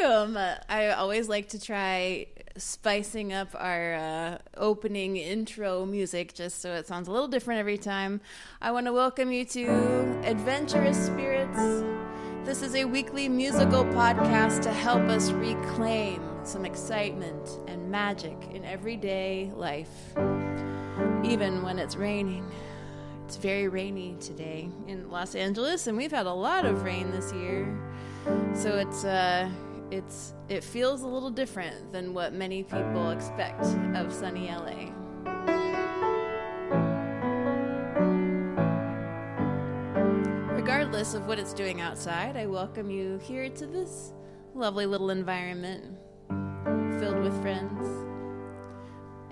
welcome. I always like to try spicing up our opening intro music just so it sounds a little different every time. I want to welcome you to Adventurous Spirits. This is a weekly musical podcast to help us reclaim some excitement and magic in everyday life, even when it's raining. It's very rainy today in Los Angeles, and we've had a lot of rain this year. So it feels a little different than what many people expect of sunny LA. Regardless of what it's doing outside, I welcome you here to this lovely little environment filled with friends.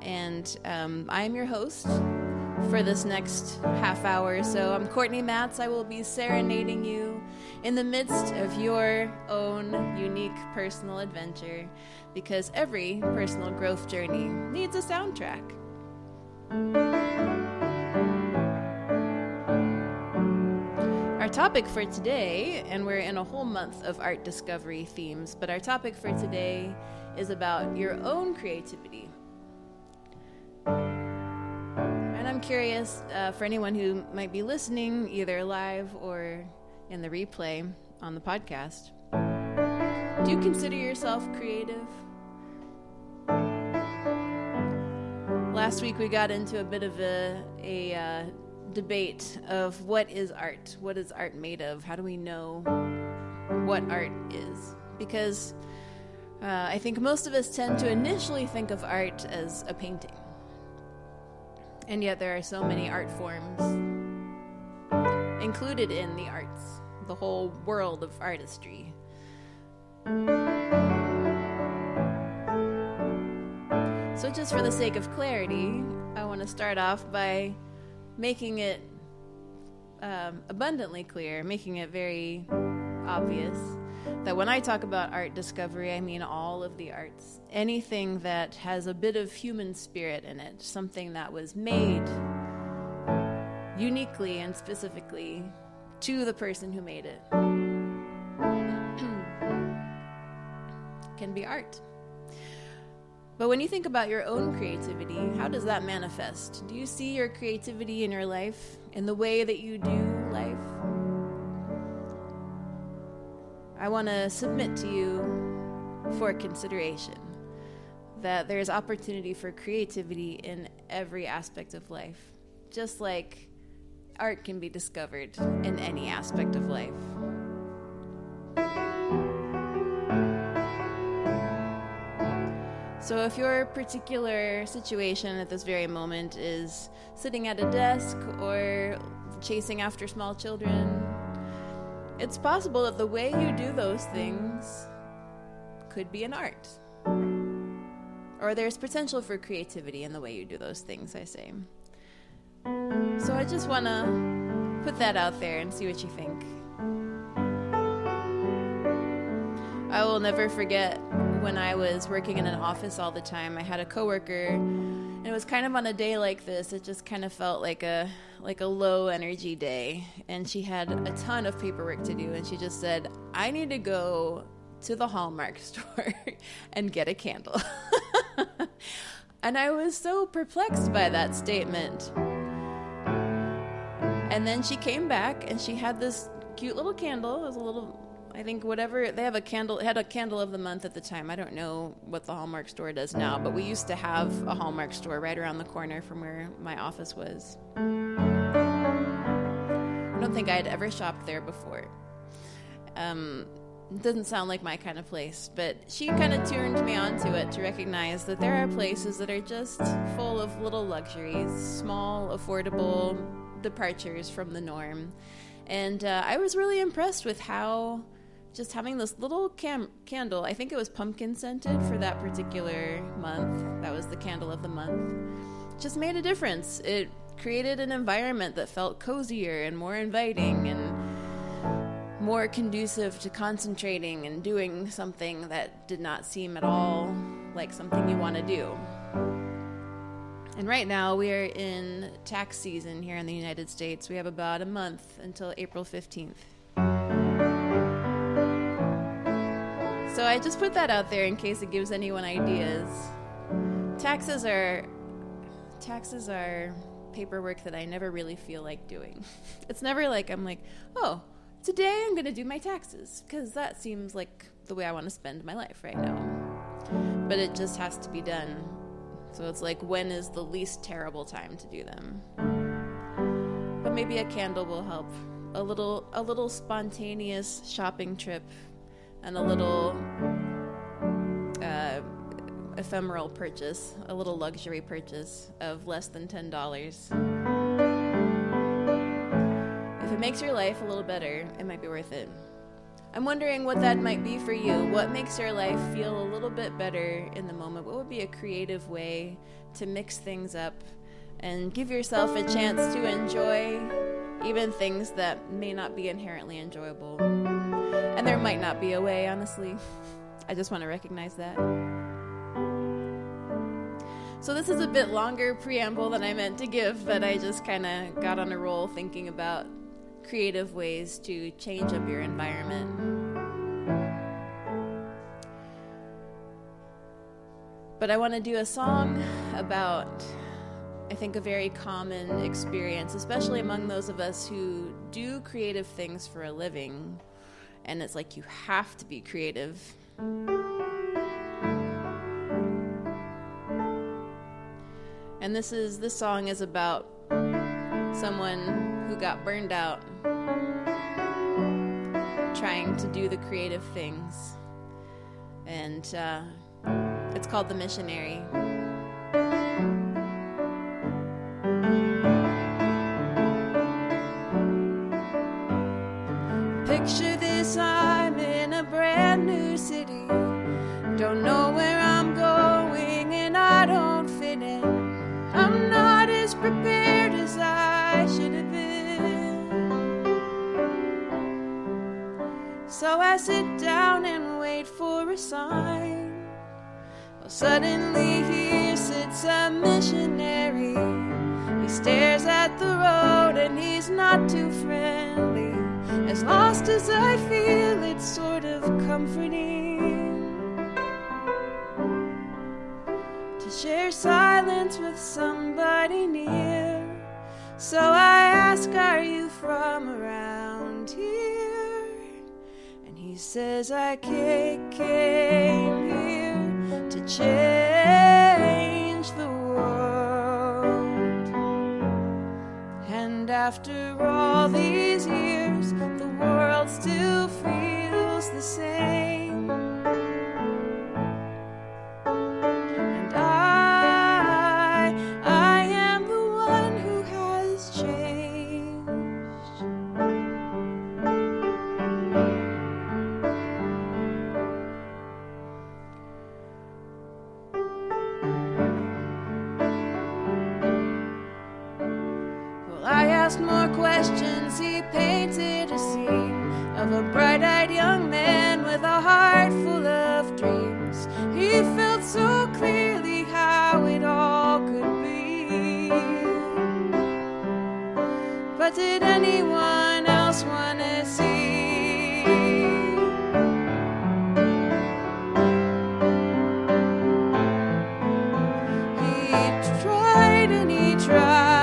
And I'm your host for this next half hour. So I'm Cortney Matz. I will be serenading you in the midst of your own unique personal adventure, because every personal growth journey needs a soundtrack. Our topic for today, and we're in a whole month of art discovery themes, but our topic for today is about your own creativity. I'm curious, for anyone who might be listening, either live or in the replay on the podcast, do you consider yourself creative? Last week we got into a bit of a debate of what is art? What is art made of? How do we know what art is? Because I think most of us tend to initially think of art as a painting. And yet there are so many art forms included in the arts, the whole world of artistry. So just for the sake of clarity, I want to start off by making it abundantly clear, making it very obvious that when I talk about art discovery, I mean all of the arts. Anything that has a bit of human spirit in it, something that was made uniquely and specifically to the person who made it, can be art. But when you think about your own creativity, how does that manifest? Do you see your creativity in your life, in the way that you do life? I want to submit to you for consideration that there is opportunity for creativity in every aspect of life, just like art can be discovered in any aspect of life. So if your particular situation at this very moment is sitting at a desk or chasing after small children, it's possible that the way you do those things could be an art. Or there's potential for creativity in the way you do those things, I say. So I just want to put that out there and see what you think. I will never forget when I was working in an office all the time. I had a coworker, and it was kind of on a day like this. It just kind of felt like a low energy day, and she had a ton of paperwork to do, and she just said, "I need to go to the Hallmark store and get a candle." And I was so perplexed by that statement. And then she came back, and she had this cute little candle. It was a little, I think, whatever, they have a candle, it had a candle of the month at the time. I don't know what the Hallmark store does now, but we used to have a Hallmark store right around the corner from where my office was. I don't think I had ever shopped there before. It doesn't sound like my kind of place, but she kind of turned me onto it to recognize that there are places that are just full of little luxuries, small, affordable departures from the norm. And I was really impressed with how just having this little candle, I think it was pumpkin scented for that particular month, that was the candle of the month, just made a difference. It created an environment that felt cozier and more inviting and more conducive to concentrating and doing something that did not seem at all like something you want to do. And right now we are in tax season here in the United States. We have about a month until April 15th. So I just put that out there in case it gives anyone ideas. Taxes are paperwork that I never really feel like doing. It's never like I'm like, oh, today I'm going to do my taxes, because that seems like the way I want to spend my life right now. But it just has to be done. So it's like, when is the least terrible time to do them? But maybe a candle will help. A little spontaneous shopping trip and a little ephemeral purchase, a little luxury purchase of less than $10. If it makes your life a little better, it might be worth it. I'm wondering what that might be for you. What makes your life feel a little bit better in the moment? What would be a creative way to mix things up and give yourself a chance to enjoy even things that may not be inherently enjoyable? And there might not be a way, honestly. I just want to recognize that. So this is a bit longer preamble than I meant to give, but I just kind of got on a roll thinking about creative ways to change up your environment. But I want to do a song about, I think, a very common experience, especially among those of us who do creative things for a living, and it's like you have to be creative. And this song is about someone who got burned out trying to do the creative things. And it's called The Missionary. Picture this, I'm in a brand new city. Don't know where I'm going and I don't fit in. I'm not as prepared as I should have been. So I sit down and wait for a sign. Well, suddenly here sits a missionary. He stares at the road and he's not too friendly. As lost as I feel, it's sort of comforting to share silence with somebody near. So I ask, are you from around here? He says, I came here to change the world. And after all these years, the world still feels the same. And I am the one who has changed. More questions, he painted a scene of a bright-eyed young man with a heart full of dreams. He felt so clearly how it all could be. But did anyone else want to see? He tried and he tried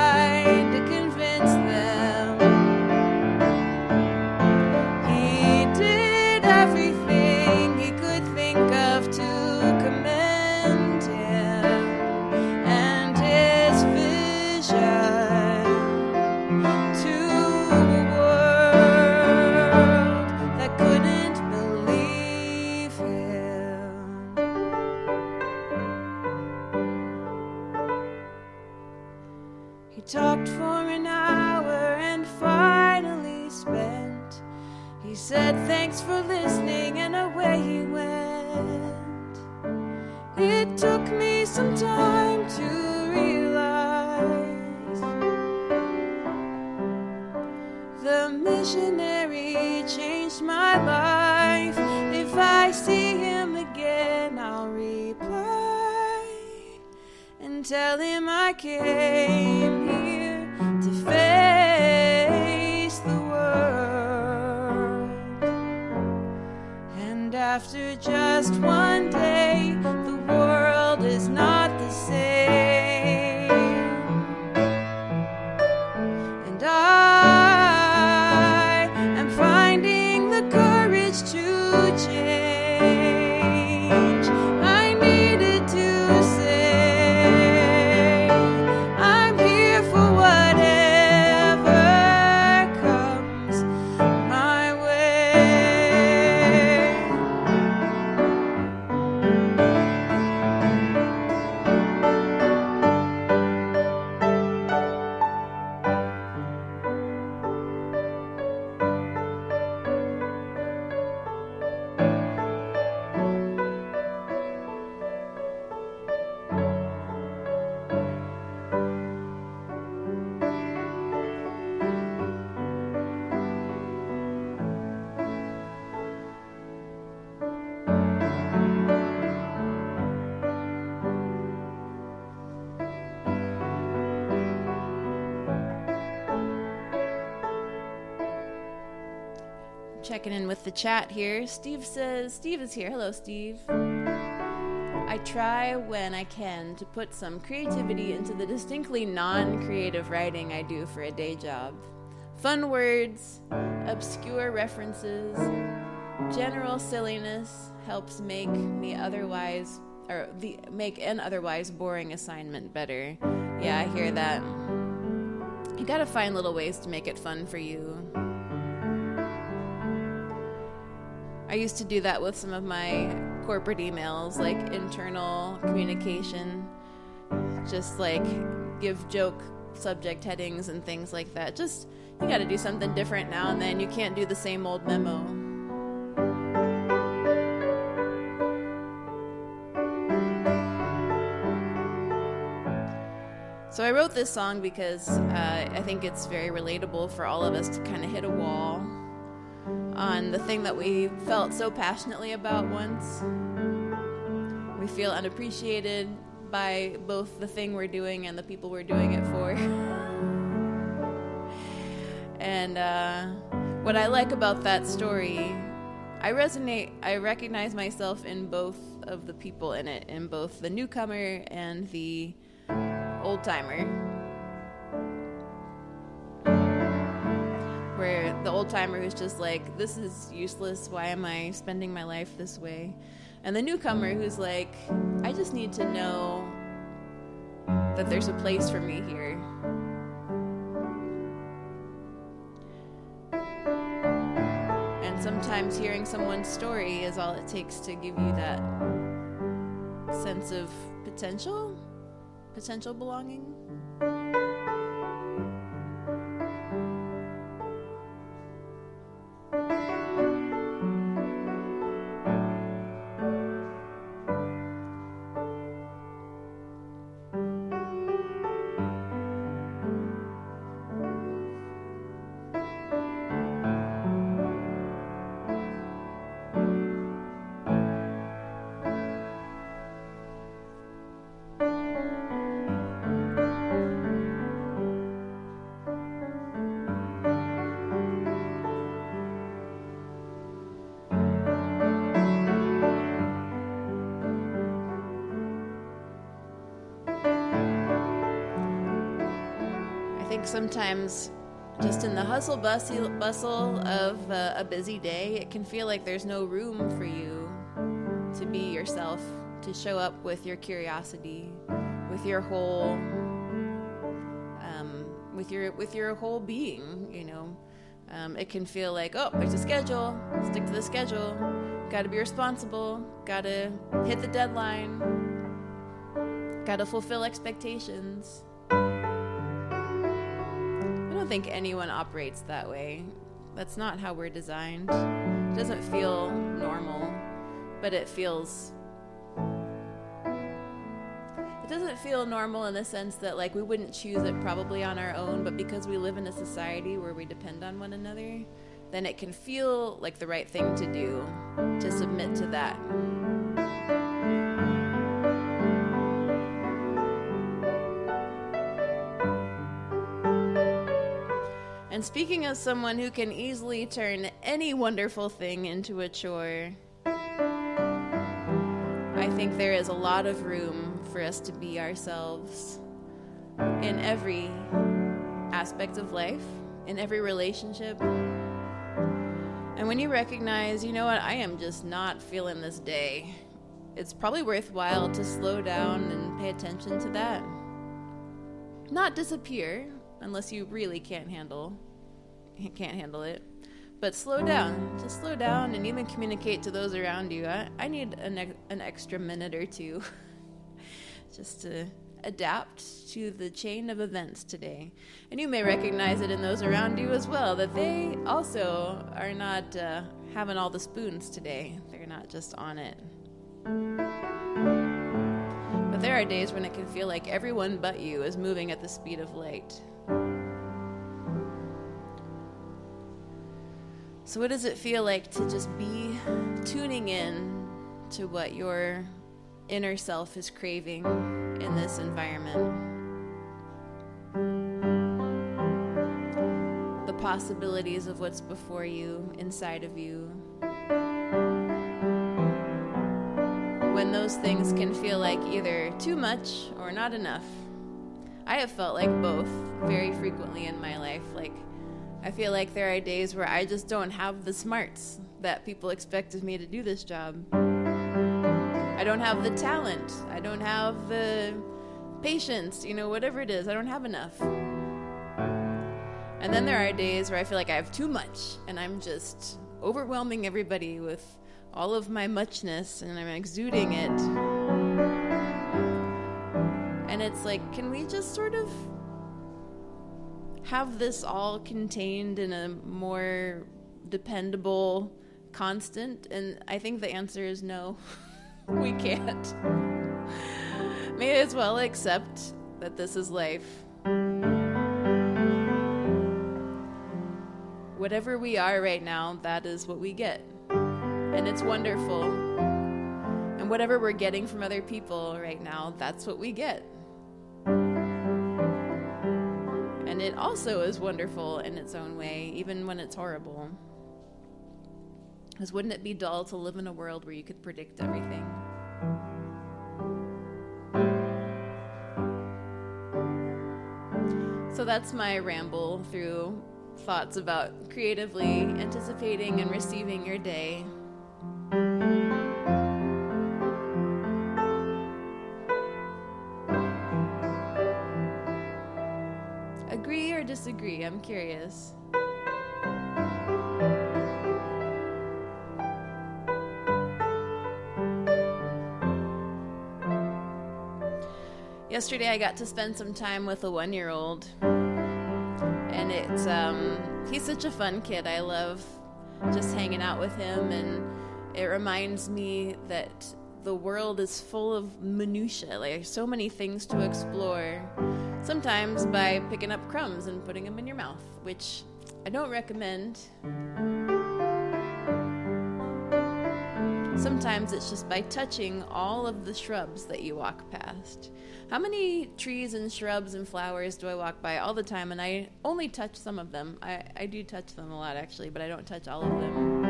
for listening, and away he went. It took me some time to realize the missionary changed my life. If I see him again, I'll reply and tell him I came here to face the world. After just Checking in with the chat here. Steve says, Steve is here. Hello, Steve. I try when I can to put some creativity into the distinctly non-creative writing I do for a day job. Fun words, obscure references, general silliness helps make an otherwise boring assignment better. Yeah, I hear that. You gotta find little ways to make it fun for you. I used to do that with some of my corporate emails, like internal communication, just like give joke subject headings and things like that. Just, you gotta do something different now and then. You can't do the same old memo. So I wrote this song because I think it's very relatable for all of us to kind of hit a wall on the thing that we felt so passionately about once. We feel unappreciated by both the thing we're doing and the people we're doing it for. And what I like about that story, I recognize myself in both of the people in it, in both the newcomer and the old-timer. Where the old-timer who's just like, this is useless, why am I spending my life this way? And the newcomer who's like, I just need to know that there's a place for me here. And sometimes hearing someone's story is all it takes to give you that sense of potential belonging. Sometimes just in the hustle bustle of a busy day, it can feel like there's no room for you to be yourself, to show up with your curiosity, with your whole whole being, you know. It can feel like, oh, there's a schedule, stick to the schedule, gotta be responsible, gotta hit the deadline, gotta fulfill expectations. I don't think anyone operates that way. That's not how we're designed. It doesn't feel normal, but it doesn't feel normal in the sense that, like, we wouldn't choose it probably on our own, but because we live in a society where we depend on one another, then it can feel like the right thing to do, to submit to that. And speaking as someone who can easily turn any wonderful thing into a chore, I think there is a lot of room for us to be ourselves in every aspect of life, in every relationship. And when you recognize, you know what, I am just not feeling this day, it's probably worthwhile to slow down and pay attention to that. Not disappear, unless you really can't handle it. But slow down. Just slow down and even communicate to those around you. I need an extra minute or two just to adapt to the chain of events today. And you may recognize it in those around you as well, that they also are not having all the spoons today. They're not just on it. But there are days when it can feel like everyone but you is moving at the speed of light. So what does it feel like to just be tuning in to what your inner self is craving in this environment? The the possibilities of what's before you, inside of you. When those things can feel like either too much or not enough. I have felt like both very frequently in my life. Like, I feel like there are days where I just don't have the smarts that people expect of me to do this job. I don't have the talent. I don't have the patience, you know, whatever it is. I don't have enough. And then there are days where I feel like I have too much, and I'm just overwhelming everybody with all of my muchness, and I'm exuding it. And it's like, can we just sort of have this all contained in a more dependable constant? And I think the answer is no, we can't. May as well accept that this is life. Whatever we are right now, that is what we get. And it's wonderful. And whatever we're getting from other people right now, that's what we get. And it also is wonderful in its own way, even when it's horrible. Because wouldn't it be dull to live in a world where you could predict everything? So that's my ramble through thoughts about creatively anticipating and receiving your day. Agree or disagree? I'm curious. Yesterday I got to spend some time with a 1-year-old, and it's he's such a fun kid. I love just hanging out with him, and it reminds me that the world is full of minutiae, like so many things to explore, sometimes by picking up crumbs and putting them in your mouth, which I don't recommend. Sometimes it's just by touching all of the shrubs that you walk past. How many trees and shrubs and flowers do I walk by all the time, and I only touch some of them. I do touch them a lot, actually, but I don't touch all of them.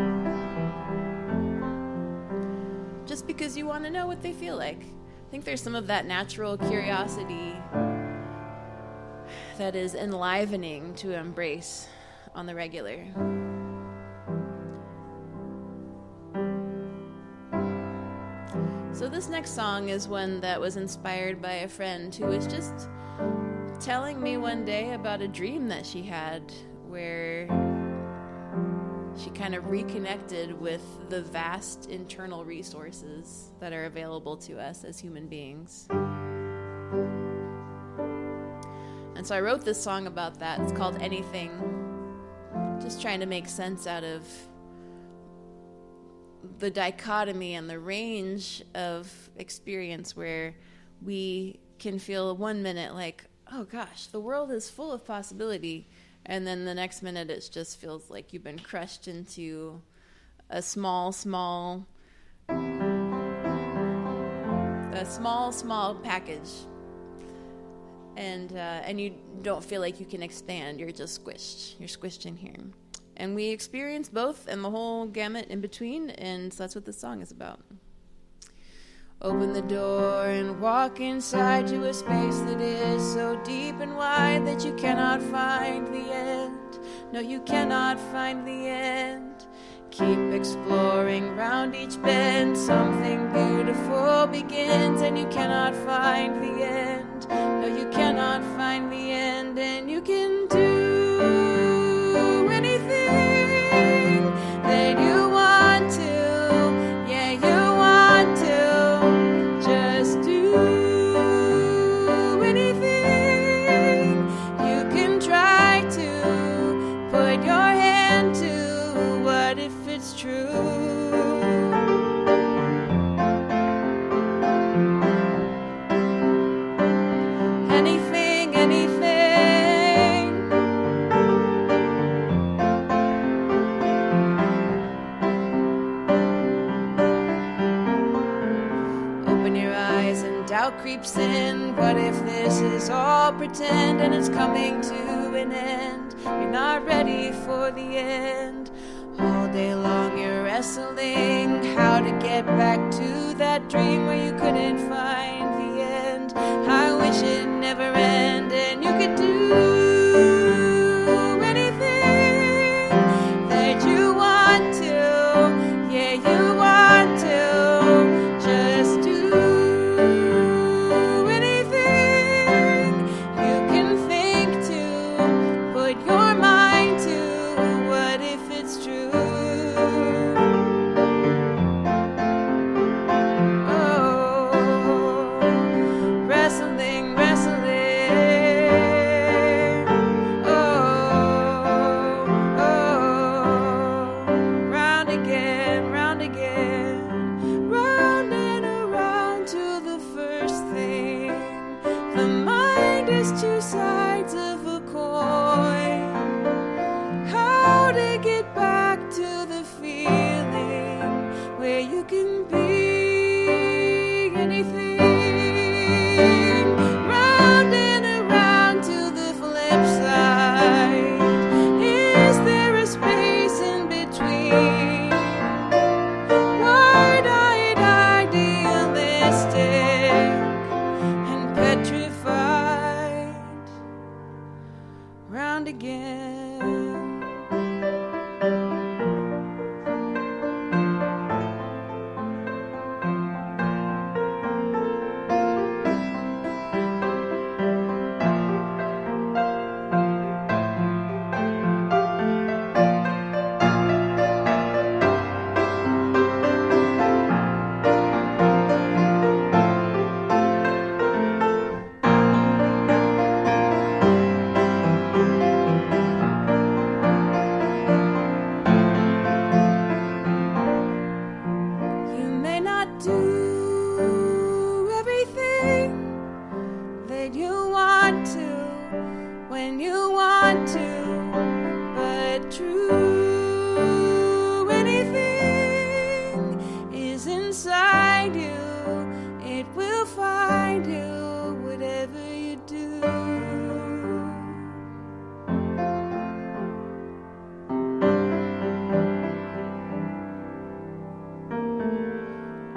Just because you want to know what they feel like. I think there's some of that natural curiosity that is enlivening to embrace on the regular. So this next song is one that was inspired by a friend who was just telling me one day about a dream that she had where she kind of reconnected with the vast internal resources that are available to us as human beings. And so I wrote this song about that. It's called Anything. Just trying to make sense out of the dichotomy and the range of experience where we can feel one minute like, oh gosh, the world is full of possibility, and then the next minute it just feels like you've been crushed into a small package, and you don't feel like you can expand. You're just squished. You're squished in here. And we experience both and the whole gamut in between, and so that's what this song is about. Open the door and walk inside to a space that is so deep and wide that you cannot find the end. No, you cannot find the end. Keep exploring round each bend. Something beautiful begins, and you cannot find the end. No, you cannot find the end, and you can do anything that you want to. Yeah, you want to. Just do anything. You can try to put your hand to. What if it's true? creeps in. What if this is all pretend and it's coming to an end? You're not ready for the end. All day long you're wrestling how to get back to that dream where you couldn't find the end. I wish it never ended and you could do anything that you want to. Yeah, you want to. Just do anything you can think to, put your mind to. What if it's true? Oh, wrestling, wrestling. Oh, oh, round again, round again, round and around to the first thing. The mind is two sides of a coin. How to get back to the feeling where you can be anything. Round and around to the flip side. Is there a space in between? Wide-eyed, idealistic, and petrified. Round again. You may not do everything that you want to when you want to, but true anything is inside you. It will find you, whatever you do.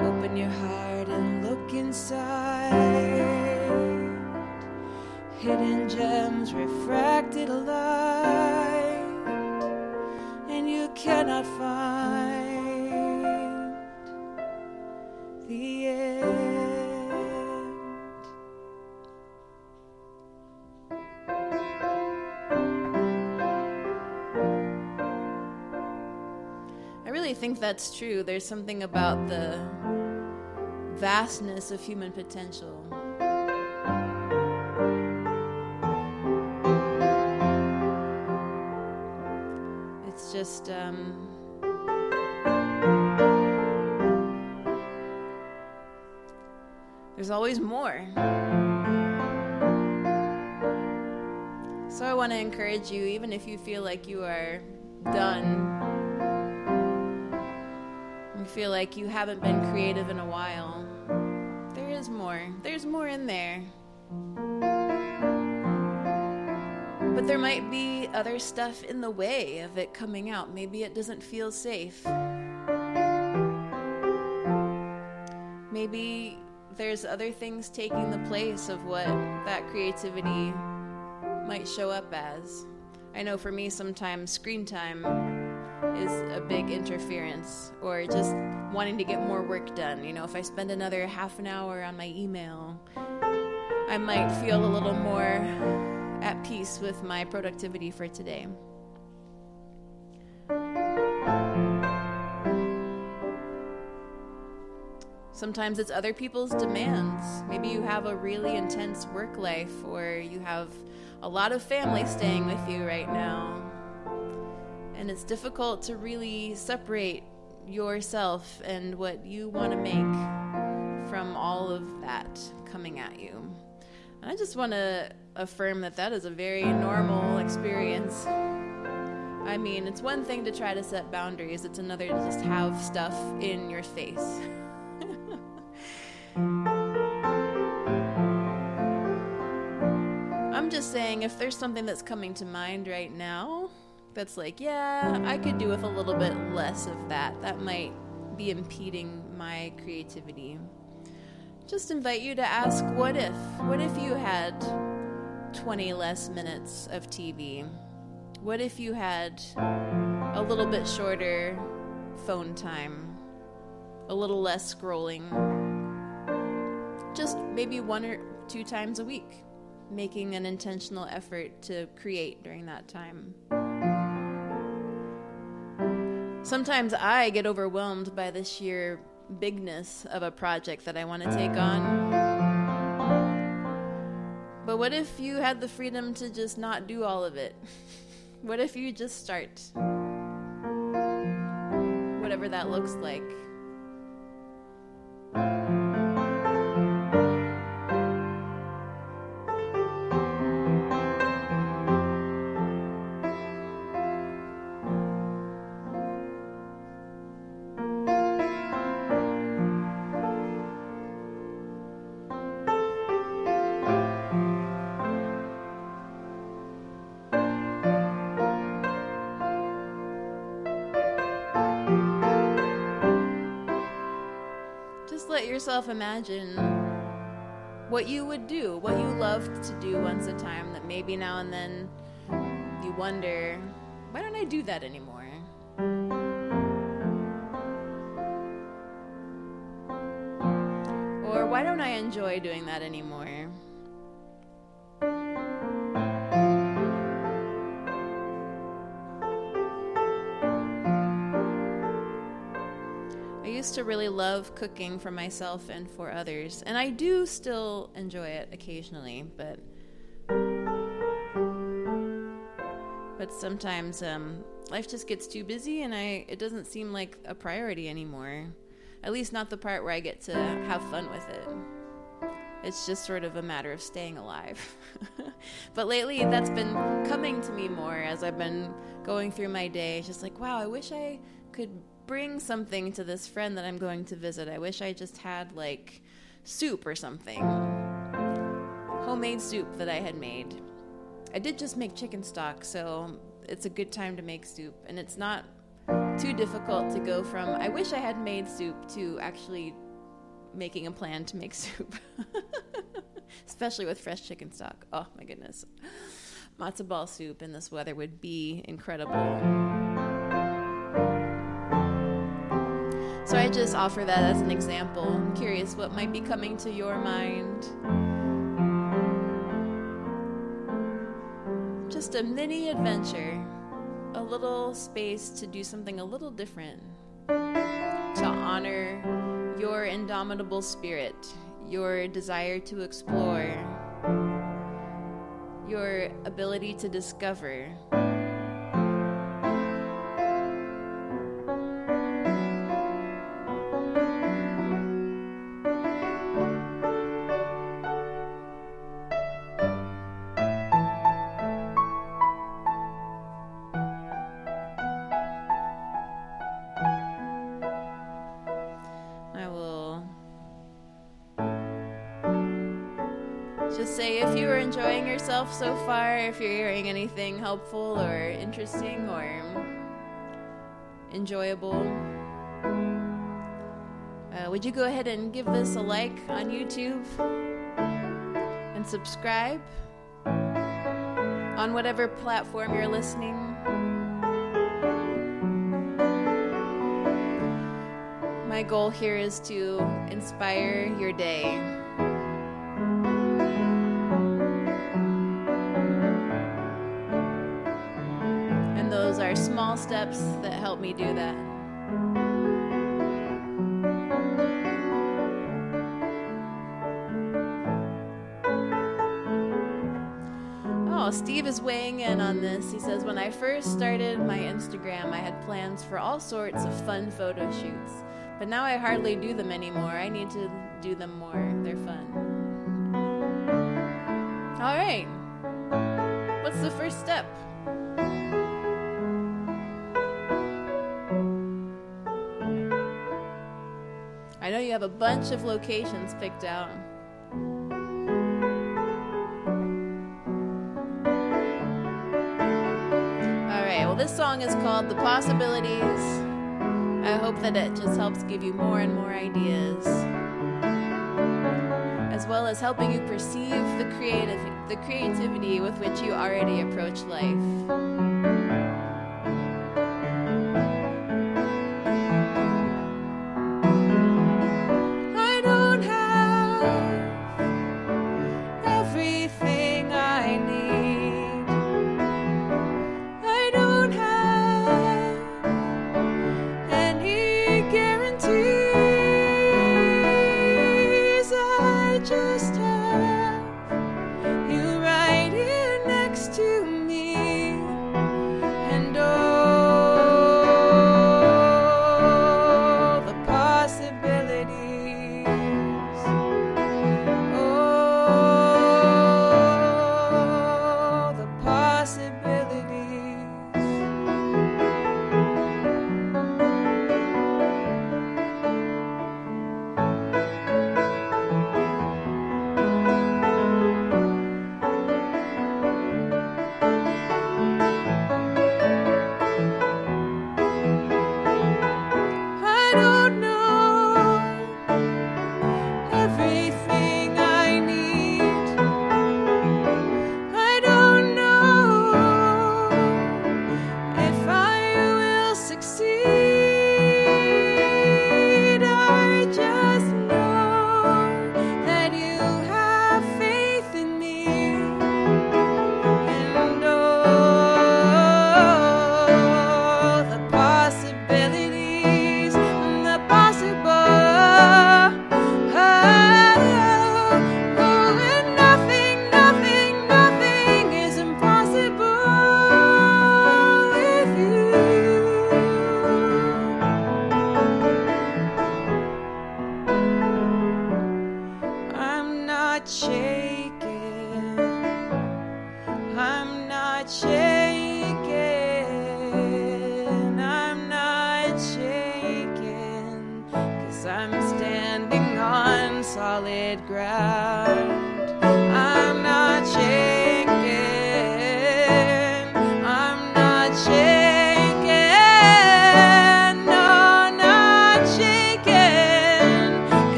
Open your heart and look inside. Hidden gems, refracted light, and you cannot find the end. I really think that's true. There's something about the vastness of human potential. It's just, there's always more. So I want to encourage you, even if you feel like you are done, you feel like you haven't been creative in a while, there is more. There's more in there. But there might be other stuff in the way of it coming out. Maybe it doesn't feel safe. Maybe there's other things taking the place of what that creativity might show up as. I know for me sometimes screen time is a big interference, or just wanting to get more work done. You know, if I spend another half an hour on my email, I might feel a little more at peace with my productivity for today. Sometimes it's other people's demands. Maybe you have a really intense work life, or you have a lot of family staying with you right now. And it's difficult to really separate yourself and what you want to make from all of that coming at you. And I just want to affirm that that is a very normal experience. I mean, it's one thing to try to set boundaries. It's another to just have stuff in your face. just saying, if there's something that's coming to mind right now that's like, yeah, I could do with a little bit less of that, that might be impeding my creativity, just invite you to ask, what if? What if you had 20 less minutes of TV? What if you had a little bit shorter phone time? A little less scrolling? Just maybe 1 or 2 times a week, making an intentional effort to create during that time. Sometimes I get overwhelmed by the sheer bigness of a project that I want to take on. But what if you had the freedom to just not do all of it? What if you just start? Whatever that looks like. Yourself imagine what you would do, what you loved to do once a time, that maybe now and then you wonder, why don't I do that anymore? Or why don't I enjoy doing that anymore? To really love cooking for myself and for others, and I do still enjoy it occasionally, but sometimes life just gets too busy, and it doesn't seem like a priority anymore, at least not the part where I get to have fun with it. It's just sort of a matter of staying alive. But lately that's been coming to me more as I've been going through my day. It's just like, wow, I wish I could bring something to this friend that I'm going to visit. I wish I just had, like, soup or something. Homemade soup that I had made. I did just make chicken stock, so it's a good time to make soup. And it's not too difficult to go from, I wish I had made soup, to actually making a plan to make soup. Especially with fresh chicken stock. Oh, my goodness. Matzo ball soup in this weather would be incredible. So I just offer that as an example. I'm curious what might be coming to your mind. Just a mini adventure. A little space to do something a little different. To honor your indomitable spirit. Your desire to explore. Your ability to discover. So far, if you're hearing anything helpful or interesting or enjoyable, would you go ahead and give this a like on YouTube and subscribe on whatever platform you're listening? My goal here is to inspire your day. Small steps that help me do that. Oh, Steve is weighing in on this. He says, when I first started my Instagram, I had plans for all sorts of fun photo shoots, but now I hardly do them anymore. I need to do them more. They're fun. All right. What's the first step? I know you have a bunch of locations picked out. Okay, well, this song is called The Possibilities. I hope that it just helps give you more and more ideas, as well as helping you perceive the creativity with which you already approach life.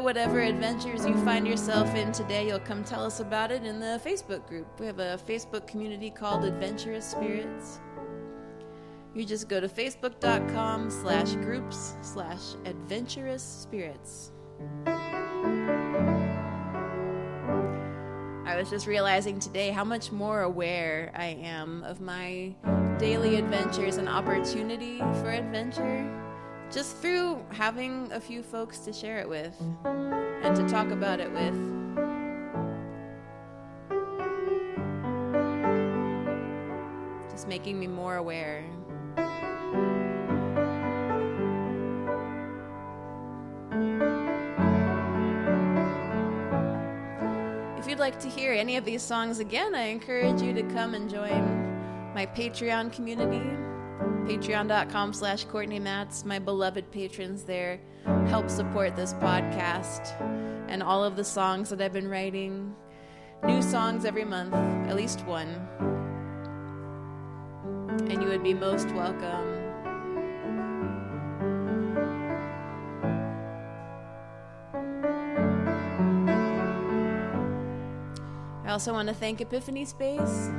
Whatever adventures you find yourself in today, you'll come tell us about it in the Facebook group. We have a Facebook community called Adventurous Spirits. You just go to facebook.com/groups/adventurous spirits. I was just realizing today how much more aware I am of my daily adventures and opportunity for adventure, just through having a few folks to share it with and to talk about it with. Just making me more aware. If you'd like to hear any of these songs again, I encourage you to come and join my Patreon community. Patreon.com/Cortney Matz. My beloved patrons there help support this podcast and all of the songs that I've been writing. New songs every month, at least one. And you would be most welcome. I also want to thank Epiphany Space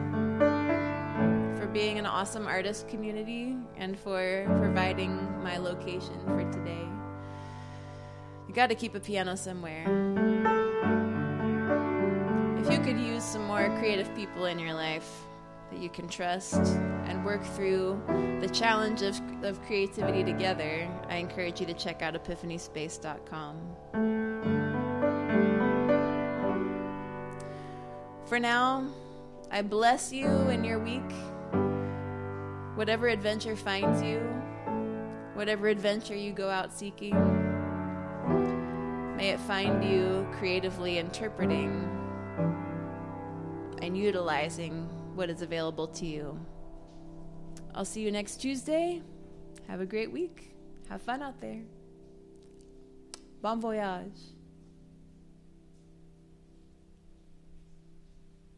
for being an awesome artist community and for providing my location for today. You got to keep a piano somewhere. If you could use some more creative people in your life that you can trust and work through the challenge of creativity together, I encourage you to check out epiphanyspace.com. For now, I bless you in your week. Whatever adventure finds you, whatever adventure you go out seeking, may it find you creatively interpreting and utilizing what is available to you. I'll see you next Tuesday. Have a great week. Have fun out there. Bon voyage.